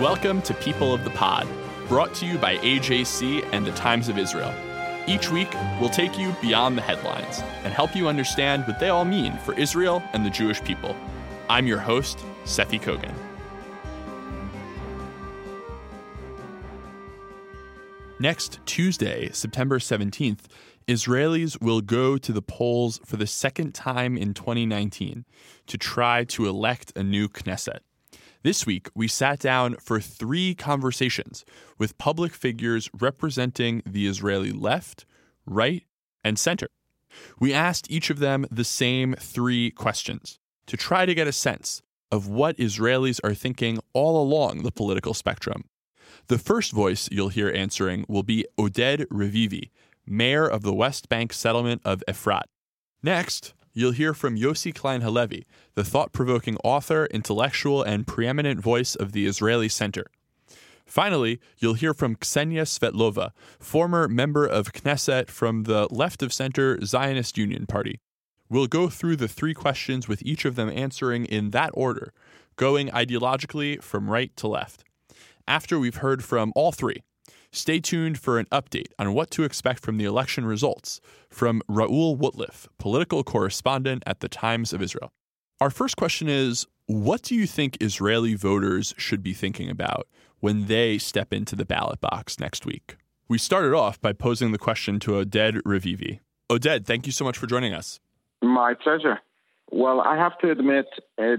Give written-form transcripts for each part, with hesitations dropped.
and welcome to People of the Pod, brought to you by AJC and The Times of Israel. Each week, we'll take you beyond the headlines and help you understand what they all mean for Israel and the Jewish people. I'm your host, Sefi Kogan. Next Tuesday, September 17th, Israelis will go to the polls for the second time in 2019 to try to elect a new Knesset. This week, we sat down for three conversations with public figures representing the Israeli left, right, and center. We asked each of them the same three questions to try to get a sense of what Israelis are thinking all along the political spectrum. The first voice you'll hear answering will be Oded Revivi, mayor of the West Bank settlement of Efrat. Next, you'll hear from Yossi Klein-Halevi, the thought-provoking author, intellectual, and preeminent voice of the Israeli center. Finally, you'll hear from Ksenia Svetlova, former member of Knesset from the left-of-center Zionist Union Party. We'll go through the three questions with each of them answering in that order, going ideologically from right to left. After we've heard from all three, stay tuned for an update on what to expect from the election results from Raoul Wootliff, political correspondent at The Times of Israel. Our first question is, what do you think Israeli voters should be thinking about when they step into the ballot box next week? We started off by posing the question to Oded Revivi. Oded, thank you so much for joining us. My pleasure. Well, I have to admit,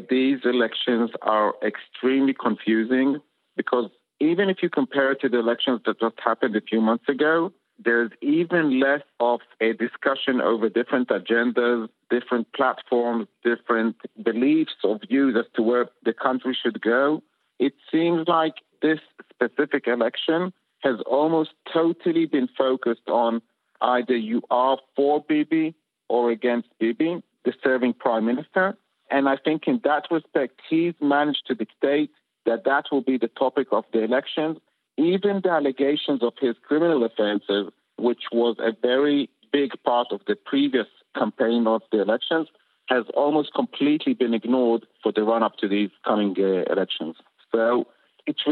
these elections are extremely confusing because even if you compare it to the elections that just happened a few months ago, there's even less of a discussion over different agendas, different platforms, different beliefs or views as to where the country should go. It seems like this specific election has almost totally been focused on either you are for Bibi or against Bibi, the serving prime minister. And I think in that respect, he's managed to dictate that will be the topic of the elections. Even the allegations of his criminal offenses, which was a very big part of the previous campaign of the elections, has almost completely been ignored for the run-up to these coming elections. So it's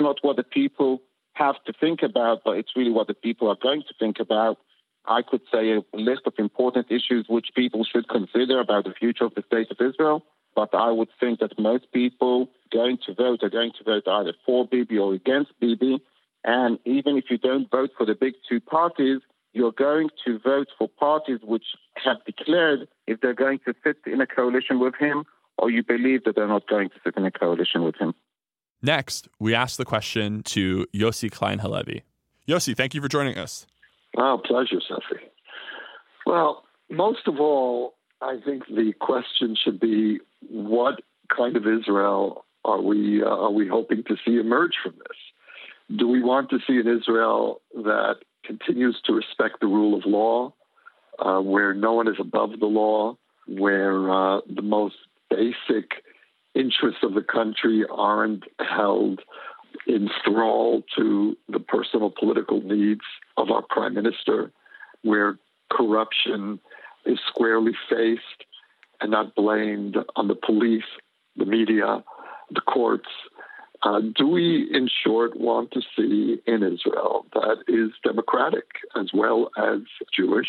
not what the people have to think about, but it's really what the people are going to think about. I could say a list of important issues which people should consider about the future of the state of Israel. But I would think that most people going to vote are going to vote either for Bibi or against Bibi. And even if you don't vote for the big two parties, you're going to vote for parties which have declared if they're going to sit in a coalition with him or you believe that they're not going to sit in a coalition with him. Next, we asked the question to Yossi Klein-Halevi. Yossi, thank you for joining us. Oh, pleasure, Sophie. Well, most of all, I think the question should be, what kind of Israel are we hoping to see emerge from this? Do we want to see an Israel that continues to respect the rule of law, where no one is above the law, where the most basic interests of the country aren't held in thrall to the personal political needs of our prime minister, where corruption is squarely faced and not blamed on the police, the media, the courts? Do we, in short, want to see an Israel that is democratic as well as Jewish?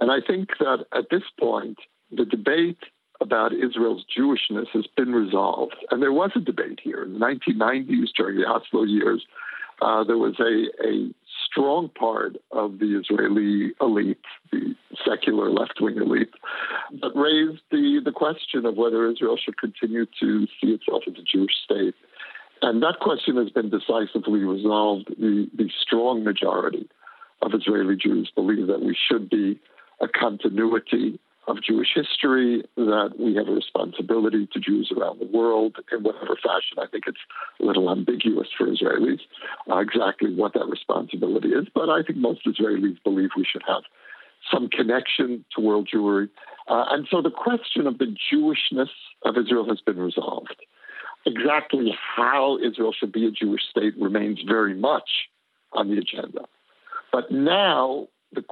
And I think that at this point, the debate about Israel's Jewishness has been resolved. And there was a debate here in the 1990s during the Oslo years. There was a strong part of the Israeli elite, the secular left-wing elite, that raised the question of whether Israel should continue to see itself as a Jewish state. And that question has been decisively resolved. The strong majority of Israeli Jews believe that we should be a continuity of Jewish history, that we have a responsibility to Jews around the world in whatever fashion. I think it's a little ambiguous for Israelis exactly what that responsibility is, but I think most Israelis believe we should have some connection to world Jewry. And so the question of the Jewishness of Israel has been resolved. Exactly how Israel should be a Jewish state remains very much on the agenda. But now, the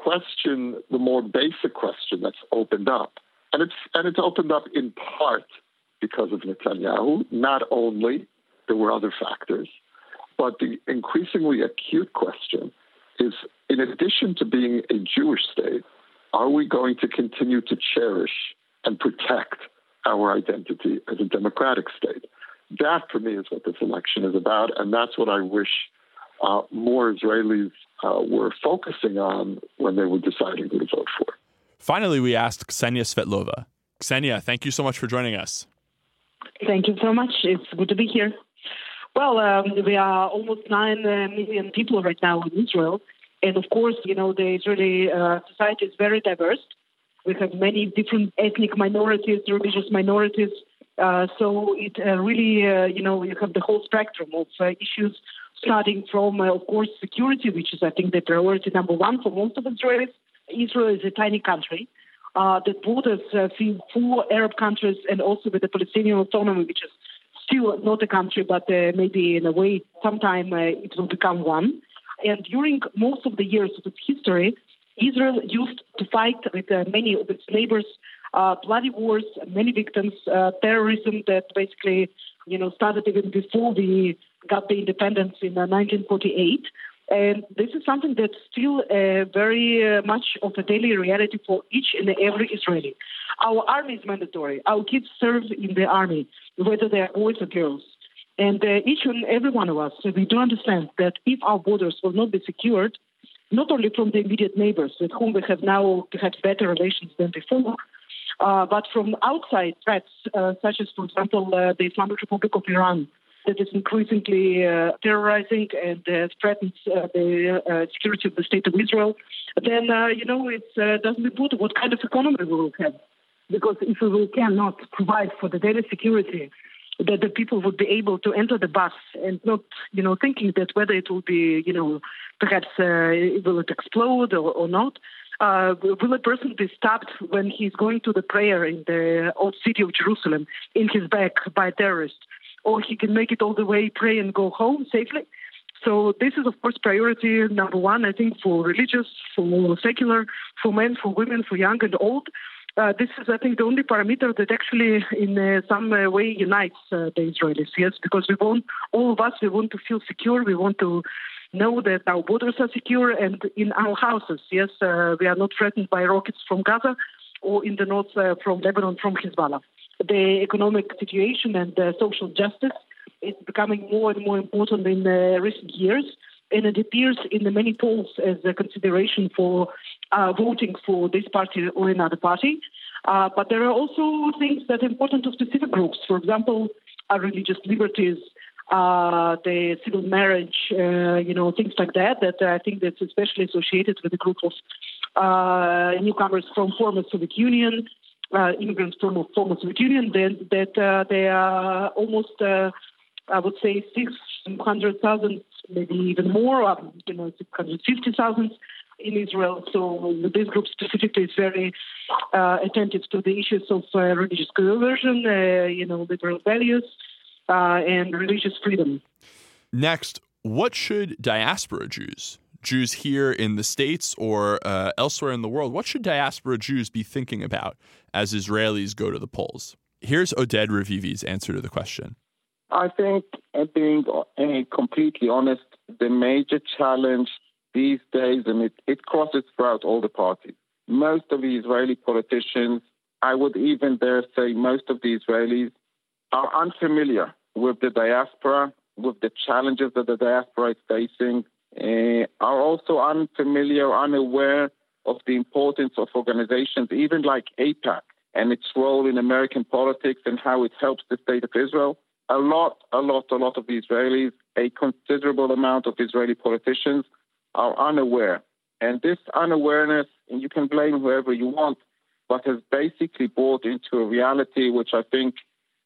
more basic question that's opened up, and it's opened up in part because of Netanyahu, not only, There were other factors. But the increasingly acute question is, in addition to being a Jewish state, are we going to continue to cherish and protect our identity as a democratic state? That, for me, is what this election is about, and that's what I wish more Israelis were focusing on when they were deciding who to vote for. Finally, we asked Ksenia Svetlova. Ksenia, thank you so much for joining us. Thank you so much. It's good to be here. Well, we are almost 9 million people right now in Israel. And of course, you know, the Israeli society is very diverse. We have many different ethnic minorities, religious minorities. So it really, you know, you have the whole spectrum of issues, starting from, of course, security, which is, I think, the priority number one for most of Israelis. Israel is a tiny country that borders four Arab countries and also with the Palestinian autonomy, which is still not a country, but maybe in a way, sometime it will become one. And during most of the years of its history, Israel used to fight with many of its neighbors, bloody wars, many victims, terrorism that basically, you know, started even before we got the independence in 1948. And this is something that's still very much of a daily reality for each and every Israeli. Our army is mandatory. Our kids serve in the army, whether they are boys or girls. And each and every one of us, we do understand that if our borders will not be secured, not only from the immediate neighbors with whom we have now perhaps better relations than before, but from outside threats, such as, for example, the Islamic Republic of Iran, that is increasingly terrorizing and threatens the security of the state of Israel, then, you know, it doesn't matter what kind of economy we will have. Because if we cannot provide for the daily security, that the people would be able to enter the bus and not, you know, thinking that whether it will be, you know, perhaps will it explode or not. Will a person be stopped when he's going to the prayer in the old city of Jerusalem in his back by terrorists? Or he can make it all the way, pray and go home safely. So this is, of course, priority number one, I think, for religious, for secular, for men, for women, for young and old. This is, I think, the only parameter that actually in some way unites the Israelis, yes, because we want, all of us, we want to feel secure. We want to know that our borders are secure and in our houses, yes, we are not threatened by rockets from Gaza or in the north from Lebanon, from Hezbollah. The economic situation and social justice is becoming more and more important in recent years. And it appears in the many polls as a consideration for voting for this party or another party. But there are also things that are important to specific groups. For example, our religious liberties, the civil marriage, you know, things like that, that I think that's especially associated with a group of newcomers from former Soviet Union, immigrants from the former Soviet Union, that they are almost, I would say, 600,000, maybe even more, you know, 650,000 in Israel. So this group specifically is very attentive to the issues of religious conversion, you know, liberal values, and religious freedom. Next, what should diaspora Jews here in the States or elsewhere in the world, what should diaspora Jews be thinking about as Israelis go to the polls? Here's Oded Revivi's answer to the question. I think, being completely honest, the major challenge these days, and it crosses throughout all the parties, most of the Israeli politicians, I would even dare say most of the Israelis, are unfamiliar with the diaspora, with the challenges that the diaspora is facing, are also unfamiliar, unaware of the importance of organizations, even like AIPAC and its role in American politics and how it helps the state of Israel. A lot of the Israelis, a considerable amount of Israeli politicians are unaware. And this unawareness, and you can blame whoever you want, but has basically brought into a reality which I think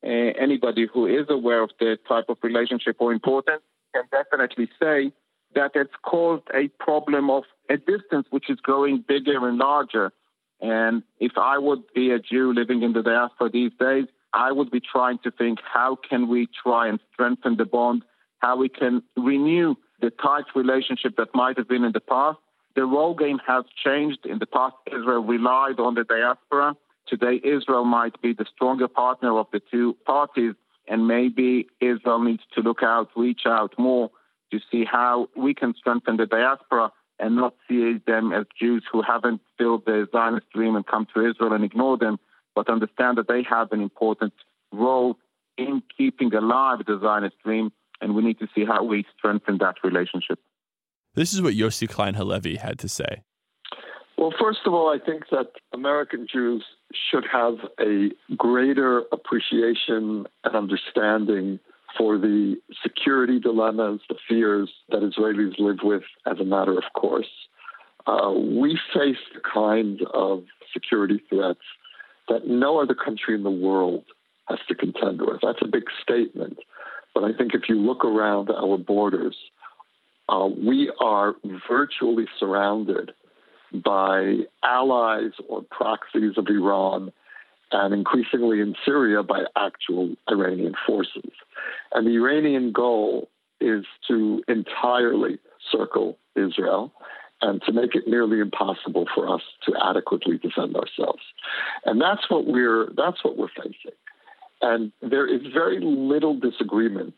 anybody who is aware of the type of relationship or importance can definitely say that it's caused a problem of a distance which is growing bigger and larger. And if I would be a Jew living in the diaspora these days, I would be trying to think, how can we try and strengthen the bond, how we can renew the tight relationship that might have been in the past. The role game has changed. In the past, Israel relied on the diaspora. Today, Israel might be the stronger partner of the two parties And maybe Israel needs to look out, reach out more to see how we can strengthen the diaspora and not see them as Jews who haven't filled the Zionist dream and come to Israel and ignore them, but understand that they have an important role in keeping alive the Zionist dream, and we need to see how we strengthen that relationship. This is what Yossi Klein-Halevi had to say. Well, first of all, I think that American Jews should have a greater appreciation and understanding for the security dilemmas, the fears that Israelis live with as a matter of course. We face the kinds of security threats that no other country in the world has to contend with. That's a big statement. But I think if you look around our borders, we are virtually surrounded by allies or proxies of Iran, and increasingly in Syria by actual Iranian forces. And the Iranian goal is to entirely circle Israel and to make it nearly impossible for us to adequately defend ourselves. And that's what we're facing. And there is very little disagreement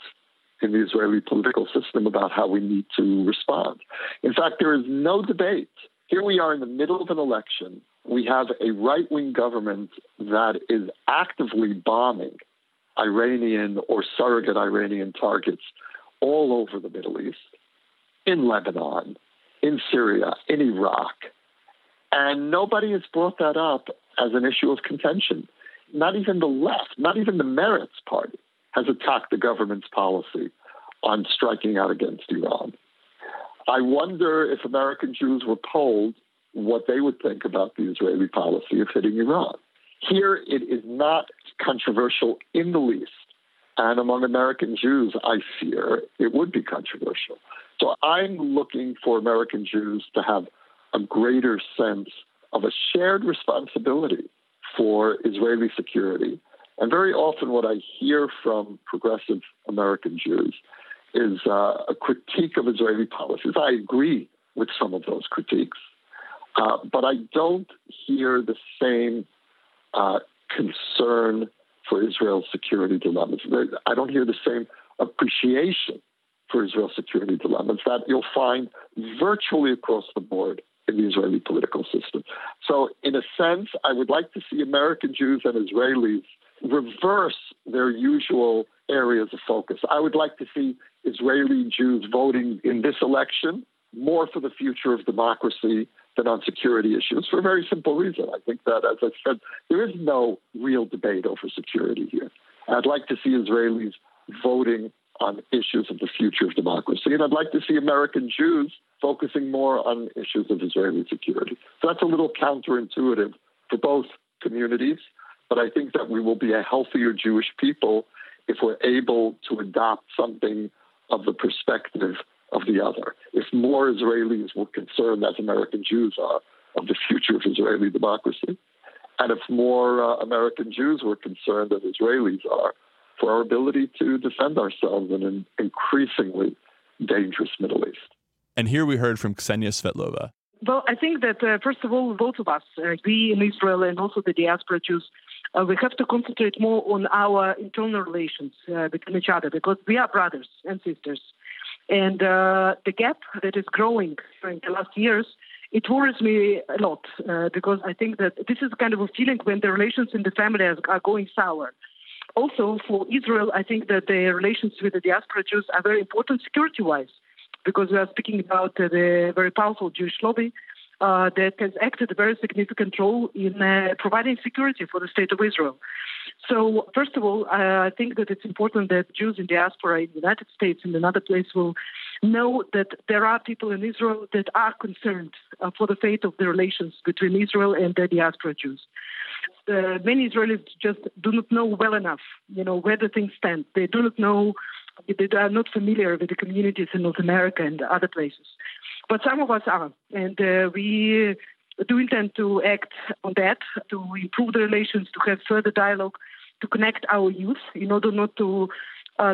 in the Israeli political system about how we need to respond. In fact, there is no debate. Here we are in the middle of an election. We have a right-wing government that is actively bombing Iranian or surrogate Iranian targets all over the Middle East, in Lebanon, in Syria, in Iraq. And nobody has brought that up as an issue of contention. Not even the left, not even the Meretz party has attacked the government's policy on striking out against Iran. I wonder if American Jews were polled what they would think about the Israeli policy of hitting Iran. Here, it is not controversial in the least. And among American Jews, I fear it would be controversial. So I'm looking for American Jews to have a greater sense of a shared responsibility for Israeli security. And very often what I hear from progressive American Jews is a critique of Israeli policies. I agree with some of those critiques, but I don't hear the same concern for Israel's security dilemmas. I don't hear the same appreciation for Israel's security dilemmas that you'll find virtually across the board in the Israeli political system. So in a sense, I would like to see American Jews and Israelis reverse their usual areas of focus. I would like to see Israeli Jews voting in this election more for the future of democracy than on security issues for a very simple reason. I think that, as I said, there is no real debate over security here. I'd like to see Israelis voting on issues of the future of democracy, and I'd like to see American Jews focusing more on issues of Israeli security. So that's a little counterintuitive for both communities, but I think that we will be a healthier Jewish people if we're able to adopt something of the perspective of the other. If more Israelis were concerned, as American Jews are, of the future of Israeli democracy, and if more American Jews were concerned, as Israelis are, for our ability to defend ourselves in an increasingly dangerous Middle East. And here we heard from Ksenia Svetlova. Well, I think that, first of all, both of us, we in Israel and also the diaspora Jews, we have to concentrate more on our internal relations between each other, because we are brothers and sisters. And the gap that is growing during the last years, it worries me a lot, because I think that this is kind of a feeling when the relations in the family are going sour. Also, for Israel, I think that the relations with the diaspora Jews are very important security-wise, because we are speaking about the very powerful Jewish lobby that has acted a very significant role in providing security for the state of Israel. So, first of all, I think that it's important that Jews in diaspora in the United States and another place will know that there are people in Israel that are concerned for the fate of the relations between Israel and the diaspora Jews. Many Israelis just do not know well enough, where the things stand. They do not know, they are not familiar with the communities in North America and other places. But some of us are, and we do intend to act on that, to improve the relations, to have further dialogue, to connect our youth in order not to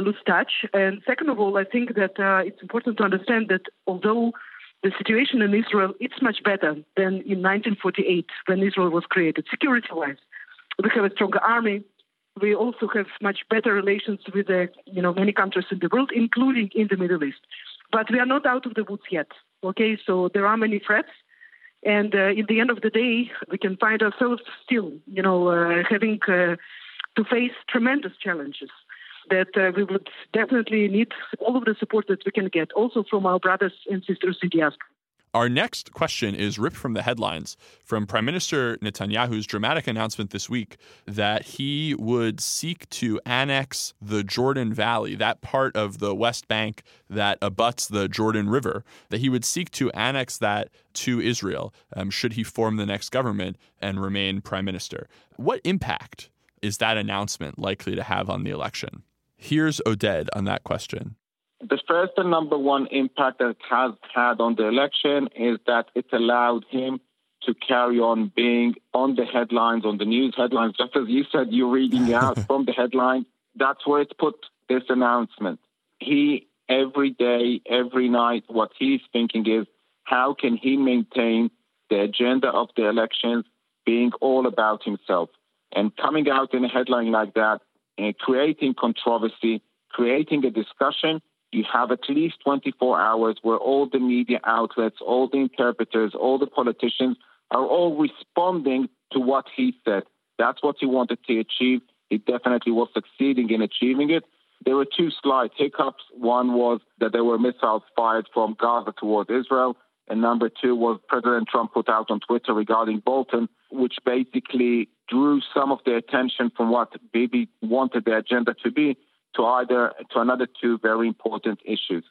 lose touch. And second of all, I think that it's important to understand that although the situation in Israel, it's much better than in 1948 when Israel was created, security-wise. We have a stronger army. We also have much better relations with many countries in the world, including in the Middle East. But we are not out of the woods yet. Okay, so there are many threats. And at the end of the day, we can find ourselves still, having to face tremendous challenges that we would definitely need all of the support that we can get, also from our brothers and sisters in diaspora. Our next question is ripped from the headlines from Prime Minister Netanyahu's dramatic announcement this week that he would seek to annex the Jordan Valley, that part of the West Bank that abuts the Jordan River, that he would seek to annex that to Israel, should he form the next government and remain prime minister. What impact is that announcement likely to have on the election? Here's Oded on that question. The first and number one impact that it has had on the election is that it allowed him to carry on being on the headlines, on the news headlines. Just as you said, you're reading out from the headline. That's where it's put this announcement. He, every day, every night, what he's thinking is, how can he maintain the agenda of the elections being all about himself? And coming out in a headline like that, and creating controversy, creating a discussion, you have at least 24 hours where all the media outlets, all the interpreters, all the politicians are all responding to what he said. That's what he wanted to achieve. He definitely was succeeding in achieving it. There were two slight hiccups. One was that there were missiles fired from Gaza towards Israel. And number two was President Trump put out on Twitter regarding Bolton, which basically drew some of the attention from what Bibi wanted the agenda to be, to another two very important issues.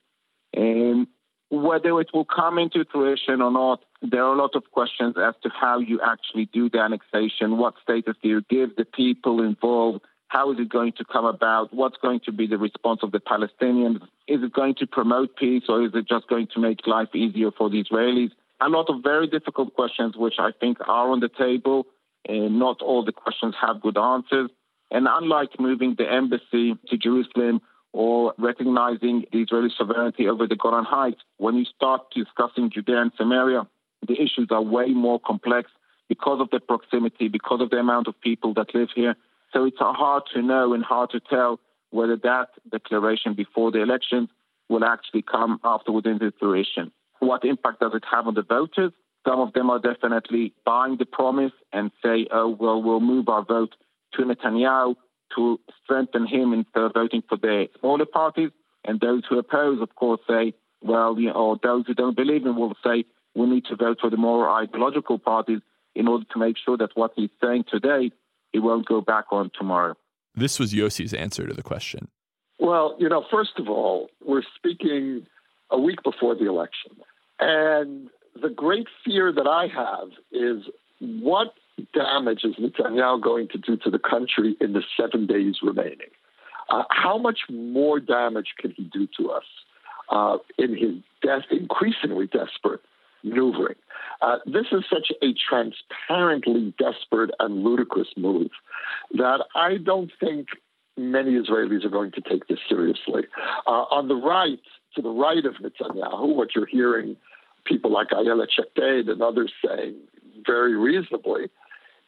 And whether it will come into fruition or not, there are a lot of questions as to how you actually do the annexation, what status do you give the people involved, how is it going to come about, what's going to be the response of the Palestinians, is it going to promote peace or is it just going to make life easier for the Israelis? A lot of very difficult questions which I think are on the table, and not all the questions have good answers. And unlike moving the embassy to Jerusalem or recognizing the Israeli sovereignty over the Golan Heights, when you start discussing Judea and Samaria, the issues are way more complex because of the proximity, because of the amount of people that live here. So it's hard to know and hard to tell whether that declaration before the election will actually come afterwards into fruition. What impact does it have on the voters? Some of them are definitely buying the promise and say, oh, well, we'll move our vote to Netanyahu to strengthen him instead of voting for the smaller parties. And those who oppose, of course, say, well, or those who don't believe him will say, we need to vote for the more ideological parties in order to make sure that what he's saying today, he won't go back on tomorrow. This was Yossi's answer to the question. Well, first of all, we're speaking a week before the election. And the great fear that I have is what damage is Netanyahu going to do to the country in the 7 days remaining? How much more damage can he do to us in his increasingly desperate maneuvering? This is such a transparently desperate and ludicrous move that I don't think many Israelis are going to take this seriously. On the right, to the right of Netanyahu, what you're hearing people like Ayelet Shaked and others saying very reasonably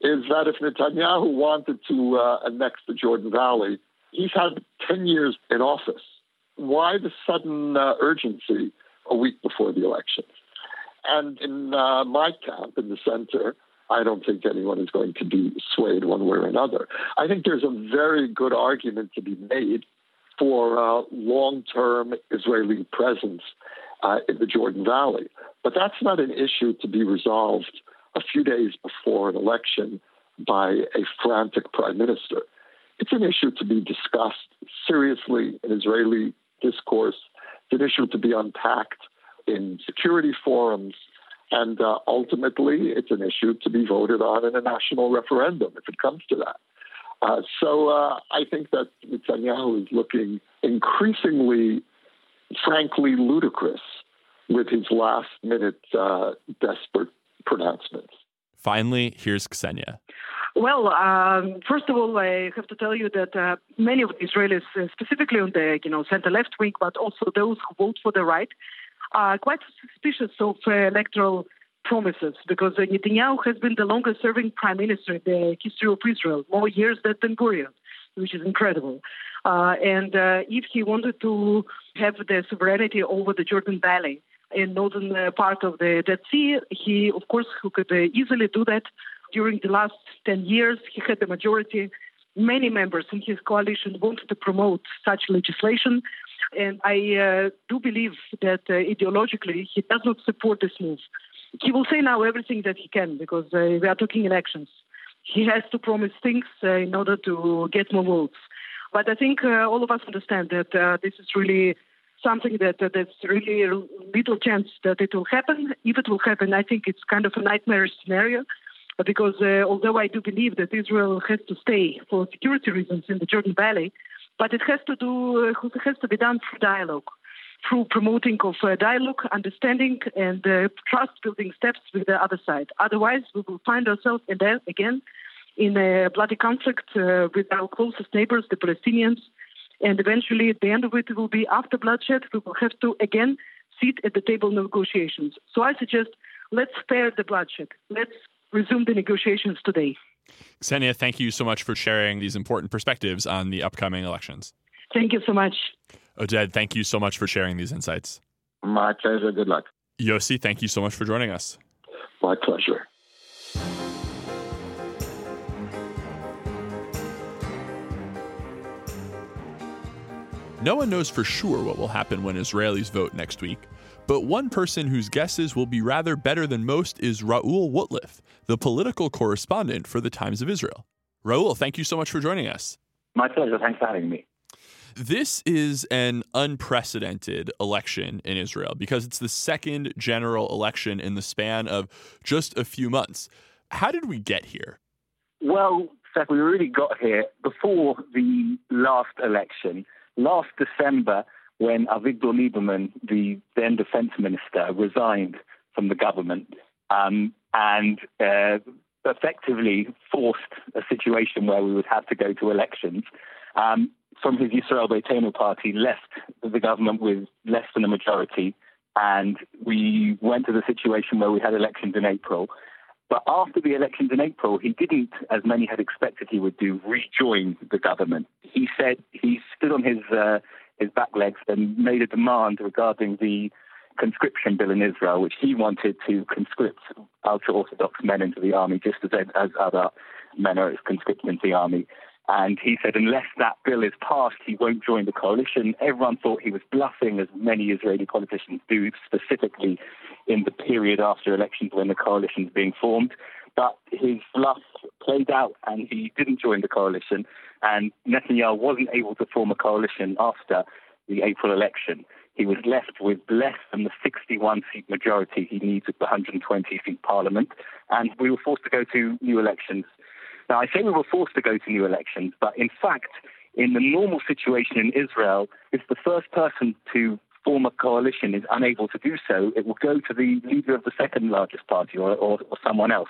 is that if Netanyahu wanted to annex the Jordan Valley, he's had 10 years in office. Why the sudden urgency a week before the election? And in my camp, in the center, I don't think anyone is going to be swayed one way or another. I think there's a very good argument to be made for long-term Israeli presence in the Jordan Valley. But that's not an issue to be resolved a few days before an election by a frantic prime minister. It's an issue to be discussed seriously in Israeli discourse. It's an issue to be unpacked in security forums. And ultimately, it's an issue to be voted on in a national referendum, if it comes to that. So I think that Netanyahu is looking increasingly, frankly, ludicrous with his last-minute desperate pronouncements. Finally, here's Ksenia. Well, first of all, I have to tell you that many of the Israelis, specifically on the center-left wing, but also those who vote for the right, are quite suspicious of electoral promises because Netanyahu has been the longest-serving prime minister in the history of Israel, more years than Ben Gurion. which is incredible. And if he wanted to have the sovereignty over the Jordan Valley and northern part of the Dead Sea, he, of course, could easily do that. During the last 10 years, he had the majority. Many members in his coalition wanted to promote such legislation. And I do believe that ideologically he does not support this move. He will say now everything that he can because we are talking elections. He has to promise things in order to get more votes. But I think all of us understand that this is really something that there's really little chance that it will happen. If it will happen, I think it's kind of a nightmare scenario because although I do believe that Israel has to stay for security reasons in the Jordan Valley, but it has to do. It has to be done through dialogue, through promoting of dialogue, understanding, and trust-building steps with the other side. Otherwise, we will find ourselves again in a bloody conflict with our closest neighbors, the Palestinians, and eventually, at the end of it, will be after bloodshed. We will have to again sit at the table negotiations. So I suggest let's spare the bloodshed. Let's resume the negotiations today. Ksenia, thank you so much for sharing these important perspectives on the upcoming elections. Thank you so much. Oded, thank you so much for sharing these insights. My pleasure. Good luck. Yossi, thank you so much for joining us. My pleasure. No one knows for sure what will happen when Israelis vote next week, but one person whose guesses will be rather better than most is Raoul Wootliff, the political correspondent for The Times of Israel. Raoul, thank you so much for joining us. My pleasure. Thanks for having me. This is an unprecedented election in Israel because it's the second general election in the span of just a few months. How did we get here? Well, Seth, we really got here before the last election. Last December, when Avigdor Lieberman, the then defense minister, resigned from the government and effectively forced a situation where we would have to go to elections. From his Yisrael Beitenu party, left the government with less than a majority, and we went to the situation where we had elections in April. But after the elections in April, he didn't, as many had expected he would do, rejoin the government. He said he stood on his back legs and made a demand regarding the conscription bill in Israel, which he wanted to conscript ultra-Orthodox men into the army, just as other men are conscripted into the army. And he said, unless that bill is passed, he won't join the coalition. Everyone thought he was bluffing, as many Israeli politicians do, specifically in the period after elections when the coalition is being formed. But his bluff played out and he didn't join the coalition. And Netanyahu wasn't able to form a coalition after the April election. He was left with less than the 61-seat majority he needs at the 120-seat parliament. And we were forced to go to new elections. Now, I say we were forced to go to new elections, but in fact, in the normal situation in Israel, if the first person to form a coalition is unable to do so, it will go to the leader of the second largest party or someone else.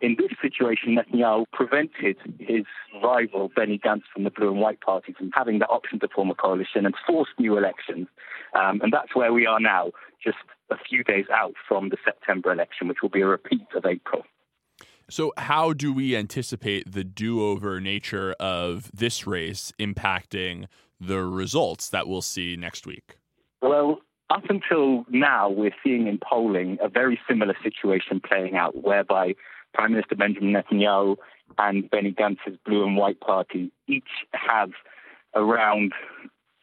In this situation, Netanyahu prevented his rival, Benny Gantz, from the Blue and White party from having the option to form a coalition and forced new elections. And that's where we are now, just a few days out from the September election, which will be a repeat of April. So how do we anticipate the do-over nature of this race impacting the results that we'll see next week? Well, up until now, we're seeing in polling a very similar situation playing out, whereby Prime Minister Benjamin Netanyahu and Benny Gantz's Blue and White party each have around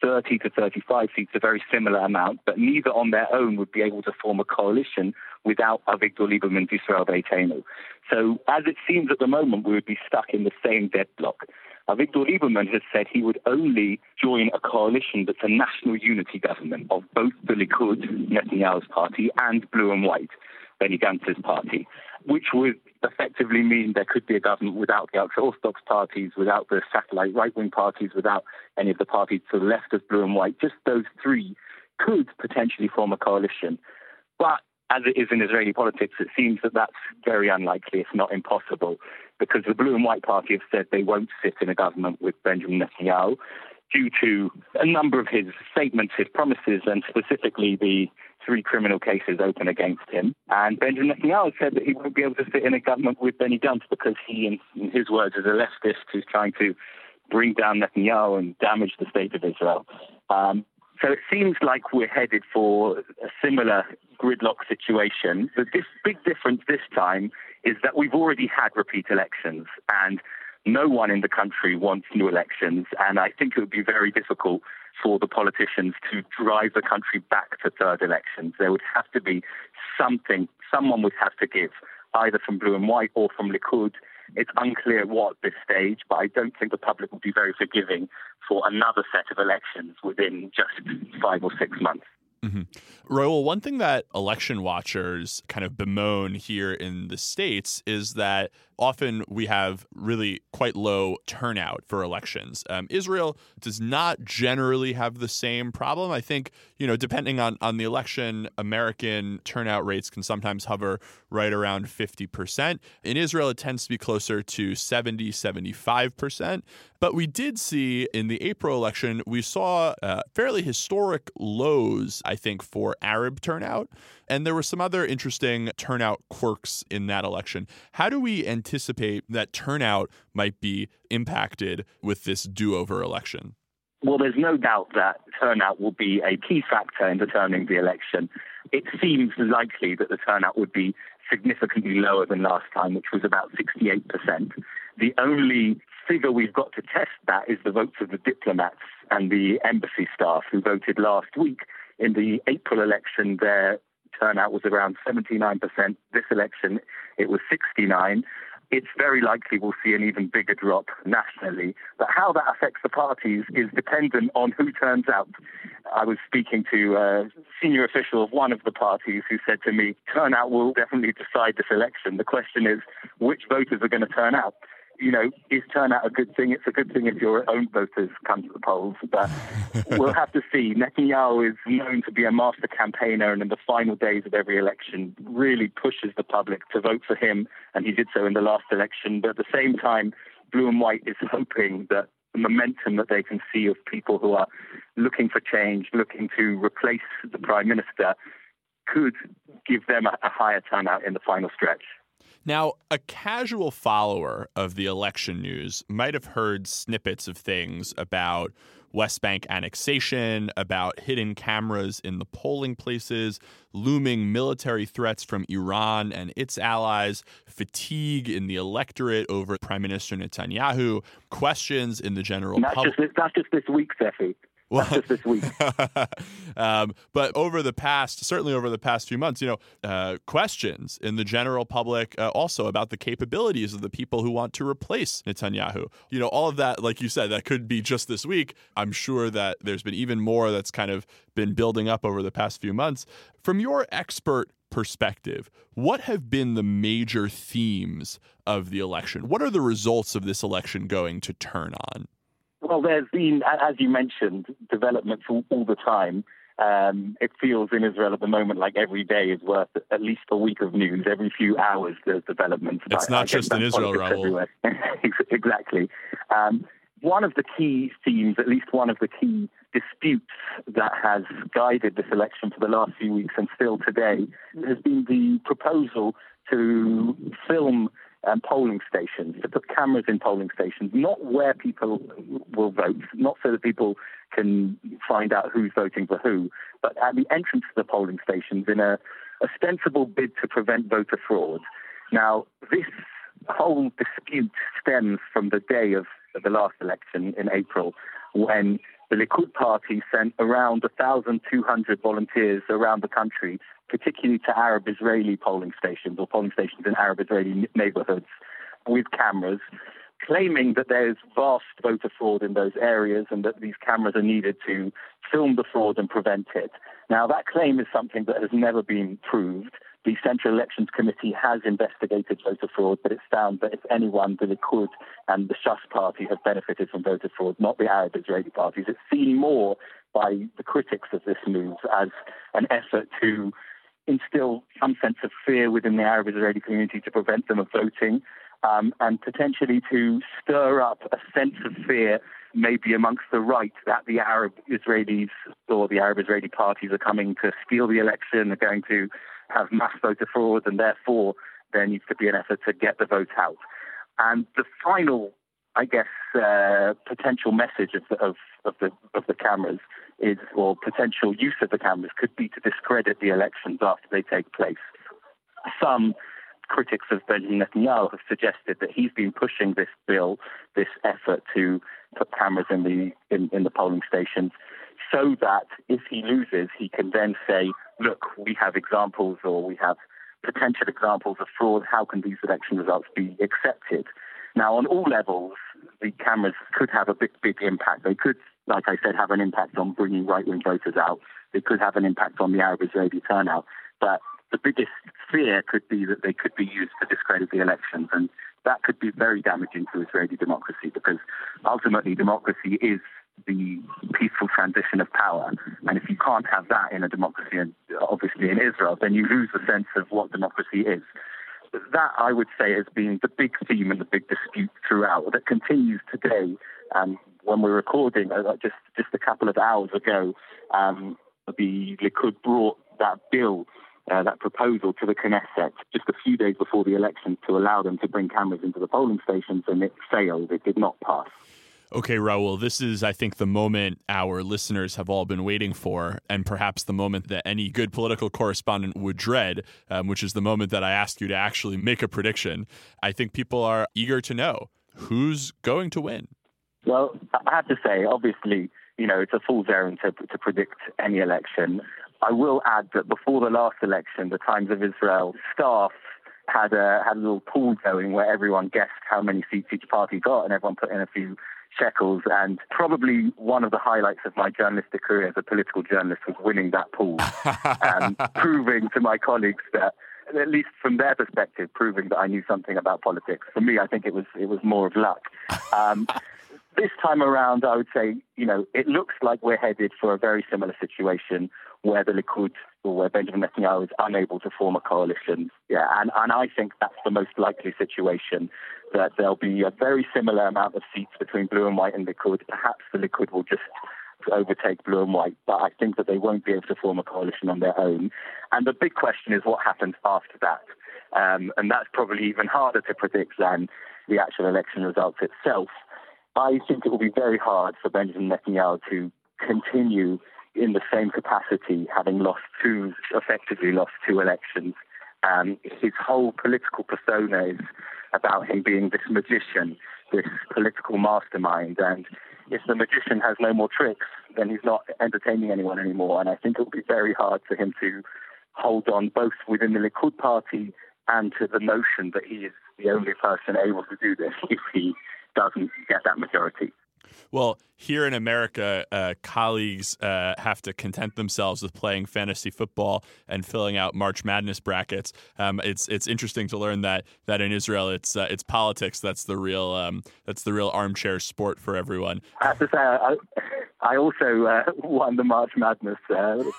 30 to 35 seats, a very similar amount, but neither on their own would be able to form a coalition without Avigdor Lieberman's Yisrael Beitenu. So as it seems at the moment, we would be stuck in the same deadlock. Avigdor Lieberman has said he would only join a coalition that's a national unity government of both the Likud, Netanyahu's party, and Blue and White, Benny Gantz's party, which would effectively mean there could be a government without the ultra-Orthodox parties, without the satellite right-wing parties, without any of the parties to the left of Blue and White. Just those three could potentially form a coalition. But as it is in Israeli politics, it seems that that's very unlikely, if not impossible, because the Blue and White party have said they won't sit in a government with Benjamin Netanyahu due to a number of his statements, his promises, and specifically the three criminal cases open against him. And Benjamin Netanyahu said that he won't be able to sit in a government with Benny Gantz because he, in his words, is a leftist who's trying to bring down Netanyahu and damage the state of Israel. So it seems like we're headed for a similar gridlock situation. The big difference this time is that we've already had repeat elections, and no one in the country wants new elections. And I think it would be very difficult for the politicians to drive the country back to third elections. There would have to be something, someone would have to give, either from Blue and White or from Likud. It's unclear what at this stage, but I don't think the public will be very forgiving for another set of elections within just 5 or 6 months. Mm-hmm. Raoul, one thing that election watchers kind of bemoan here in the States is that often we have really quite low turnout for elections. Israel does not generally have the same problem. I think, you know, depending on the election, American turnout rates can sometimes hover right around 50%. In Israel, it tends to be closer to 70, 75%. But we did see in the April election, we saw fairly historic lows, I think, for Arab turnout. And there were some other interesting turnout quirks in that election. How do we anticipate that turnout might be impacted with this do-over election? Well, there's no doubt that turnout will be a key factor in determining the election. It seems likely that the turnout would be significantly lower than last time, which was about 68%. The only figure we've got to test that is the votes of the diplomats and the embassy staff who voted last week. In the April election, their turnout was around 79%. This election, it was 69%. It's very likely we'll see an even bigger drop nationally. But how that affects the parties is dependent on who turns out. I was speaking to a senior official of one of the parties who said to me, turnout will definitely decide this election. The question is, which voters are going to turn out? You know, is turnout a good thing? It's a good thing if your own voters come to the polls, but we'll have to see. Netanyahu is known to be a master campaigner, and in the final days of every election really pushes the public to vote for him, and he did so in the last election. But at the same time, Blue and White is hoping that the momentum that they can see of people who are looking for change, looking to replace the prime minister, could give them a higher turnout in the final stretch. Now, a casual follower of the election news might have heard snippets of things about West Bank annexation, about hidden cameras in the polling places, looming military threats from Iran and its allies, fatigue in the electorate over Prime Minister Netanyahu, questions in the general public. That's just this week, Sefi. Well, just this week. But over the past few months, questions in the general public also about the capabilities of the people who want to replace Netanyahu. You know, all of that, like you said, that could be just this week. I'm sure that there's been even more that's kind of been building up over the past few months. From your expert perspective, what have been the major themes of the election? What are the results of this election going to turn on? Well, there's been, as you mentioned, developments all the time. It feels in Israel at the moment like every day is worth at least a week of news. Every few hours there's developments. It's not just in Israel, Raoul. Exactly. One of the key themes, at least one of the key disputes that has guided this election for the last few weeks and still today, has been the proposal to film polling stations, to put cameras in polling stations, not where people will vote, not so that people can find out who's voting for who, but at the entrance to the polling stations in a ostensible bid to prevent voter fraud. Now, this whole dispute stems from the day of the last election in April, when the Likud party sent around 1,200 volunteers around the country, particularly to Arab-Israeli polling stations or polling stations in Arab-Israeli neighborhoods with cameras, claiming that there's vast voter fraud in those areas and that these cameras are needed to film the fraud and prevent it. Now, that claim is something that has never been proved. The Central Elections Committee has investigated voter fraud, but it's found that if anyone, the Likud and the Shas party have benefited from voter fraud, not the Arab-Israeli parties. It's seen more by the critics of this move as an effort to instill some sense of fear within the Arab-Israeli community to prevent them of voting, and potentially to stir up a sense of fear maybe amongst the right that the Arab-Israelis or the Arab-Israeli parties are coming to steal the election, are going to have mass voter fraud, and therefore there needs to be an effort to get the vote out. And the final I guess, potential message of the cameras is, or potential use of the cameras could be to discredit the elections after they take place. Some critics of Benjamin Netanyahu have suggested that he's been pushing this bill, this effort to put cameras in the polling stations, so that if he loses, he can then say, look, we have examples, or we have potential examples of fraud. How can these election results be accepted? Now, on all levels, the cameras could have a big impact. They could, like I said, have an impact on bringing right-wing voters out. They could have an impact on the Arab-Israeli turnout. But the biggest fear could be that they could be used to discredit the elections. And that could be very damaging to Israeli democracy, because ultimately democracy is the peaceful transition of power. And if you can't have that in a democracy, and obviously in Israel, then you lose the sense of what democracy is. That, I would say, has been the big theme and the big dispute throughout that continues today. When we're recording, just a couple of hours ago, the Likud brought that bill, that proposal to the Knesset just a few days before the election to allow them to bring cameras into the polling stations, and it failed. It did not pass. Okay, Raoul, this is, I think, the moment our listeners have all been waiting for, and perhaps the moment that any good political correspondent would dread, which is the moment that I ask you to actually make a prediction. I think people are eager to know who's going to win. Well, I have to say, obviously, you know, it's a fool's errand to predict any election. I will add that before the last election, the Times of Israel staff had a little pool going where everyone guessed how many seats each party got, and everyone put in a few shekels, and probably one of the highlights of my journalistic career as a political journalist was winning that pool, proving to my colleagues that, at least from their perspective, proving that I knew something about politics. For me, I think it was more of luck. This time around, I would say, you know, it looks like we're headed for a very similar situation where the Likud, or where Benjamin Netanyahu, is unable to form a coalition. Yeah, and I think that's the most likely situation, that there'll be a very similar amount of seats between Blue and White and Likud. Perhaps the Likud will just overtake Blue and White, but I think that they won't be able to form a coalition on their own. And the big question is what happens after that. And that's probably even harder to predict than the actual election results itself. I think it will be very hard for Benjamin Netanyahu to continue in the same capacity, having effectively lost two elections. His whole political persona is about him being this magician, this political mastermind. And if the magician has no more tricks, then he's not entertaining anyone anymore. And I think it will be very hard for him to hold on both within the Likud party and to the notion that he is the only person able to do this if he doesn't get that majority. Well, here in America, colleagues have to content themselves with playing fantasy football and filling out March Madness brackets. It's interesting to learn that in Israel, it's politics that's the real armchair sport for everyone. I have to say, I also won the March Madness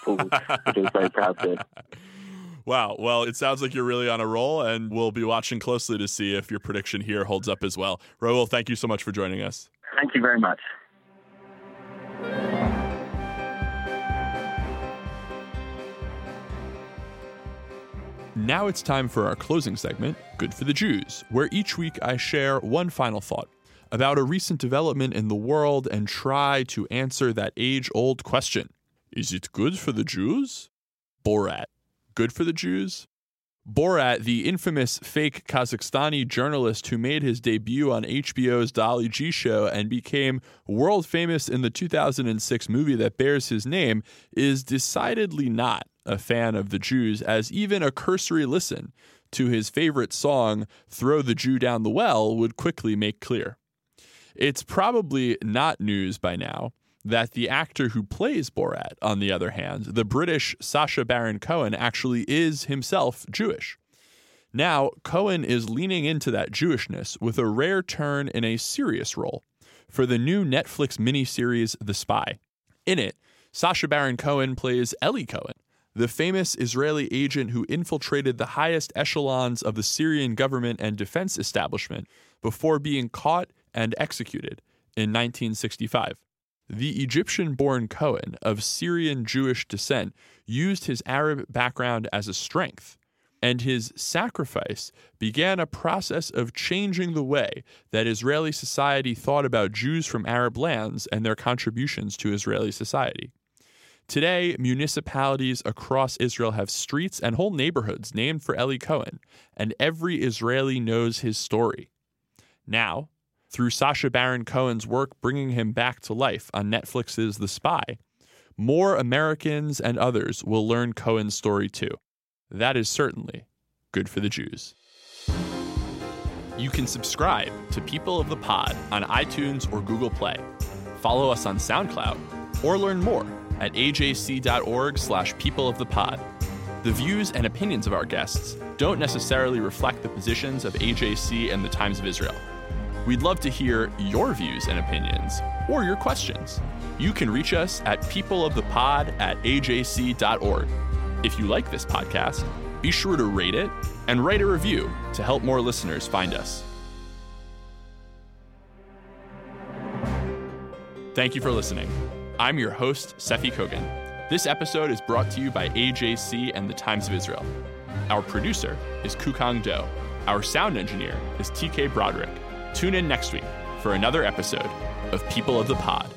pool, which is very proud of. Wow. Well, it sounds like you're really on a roll, and we'll be watching closely to see if your prediction here holds up as well. Raoul, thank you so much for joining us. Thank you very much. Now it's time for our closing segment, Good for the Jews, where each week I share one final thought about a recent development in the world and try to answer that age-old question. Is it good for the Jews? Borat. Good for the Jews? Borat, the infamous fake Kazakhstani journalist who made his debut on HBO's Dolly G show and became world famous in the 2006 movie that bears his name, is decidedly not a fan of the Jews, as even a cursory listen to his favorite song, Throw the Jew Down the Well, would quickly make clear. It's probably not news by now that the actor who plays Borat, on the other hand, the British Sasha Baron Cohen, actually is himself Jewish. Now, Cohen is leaning into that Jewishness with a rare turn in a serious role for the new Netflix miniseries The Spy. In it, Sasha Baron Cohen plays Eli Cohen, the famous Israeli agent who infiltrated the highest echelons of the Syrian government and defense establishment before being caught and executed in 1965. The Egyptian-born Cohen, of Syrian Jewish descent, used his Arab background as a strength. and his sacrifice began a process of changing the way that Israeli society thought about Jews from Arab lands and their contributions to Israeli society. Today, municipalities across Israel have streets and whole neighborhoods named for Eli Cohen, and every Israeli knows his story. Now, through Sasha Baron Cohen's work bringing him back to life on Netflix's The Spy, more Americans and others will learn Cohen's story too. That is certainly good for the Jews. You can subscribe to People of the Pod on iTunes or Google Play, follow us on SoundCloud, or learn more at ajc.org/People of the Pod. The views and opinions of our guests don't necessarily reflect the positions of AJC and The Times of Israel. We'd love to hear your views and opinions or your questions. You can reach us at peopleofthepod@ajc.org. If you like this podcast, be sure to rate it and write a review to help more listeners find us. Thank you for listening. I'm your host, Sefi Kogan. This episode is brought to you by AJC and The Times of Israel. Our producer is Kukang Do. Our sound engineer is TK Broderick. Tune in next week for another episode of People of the Pod.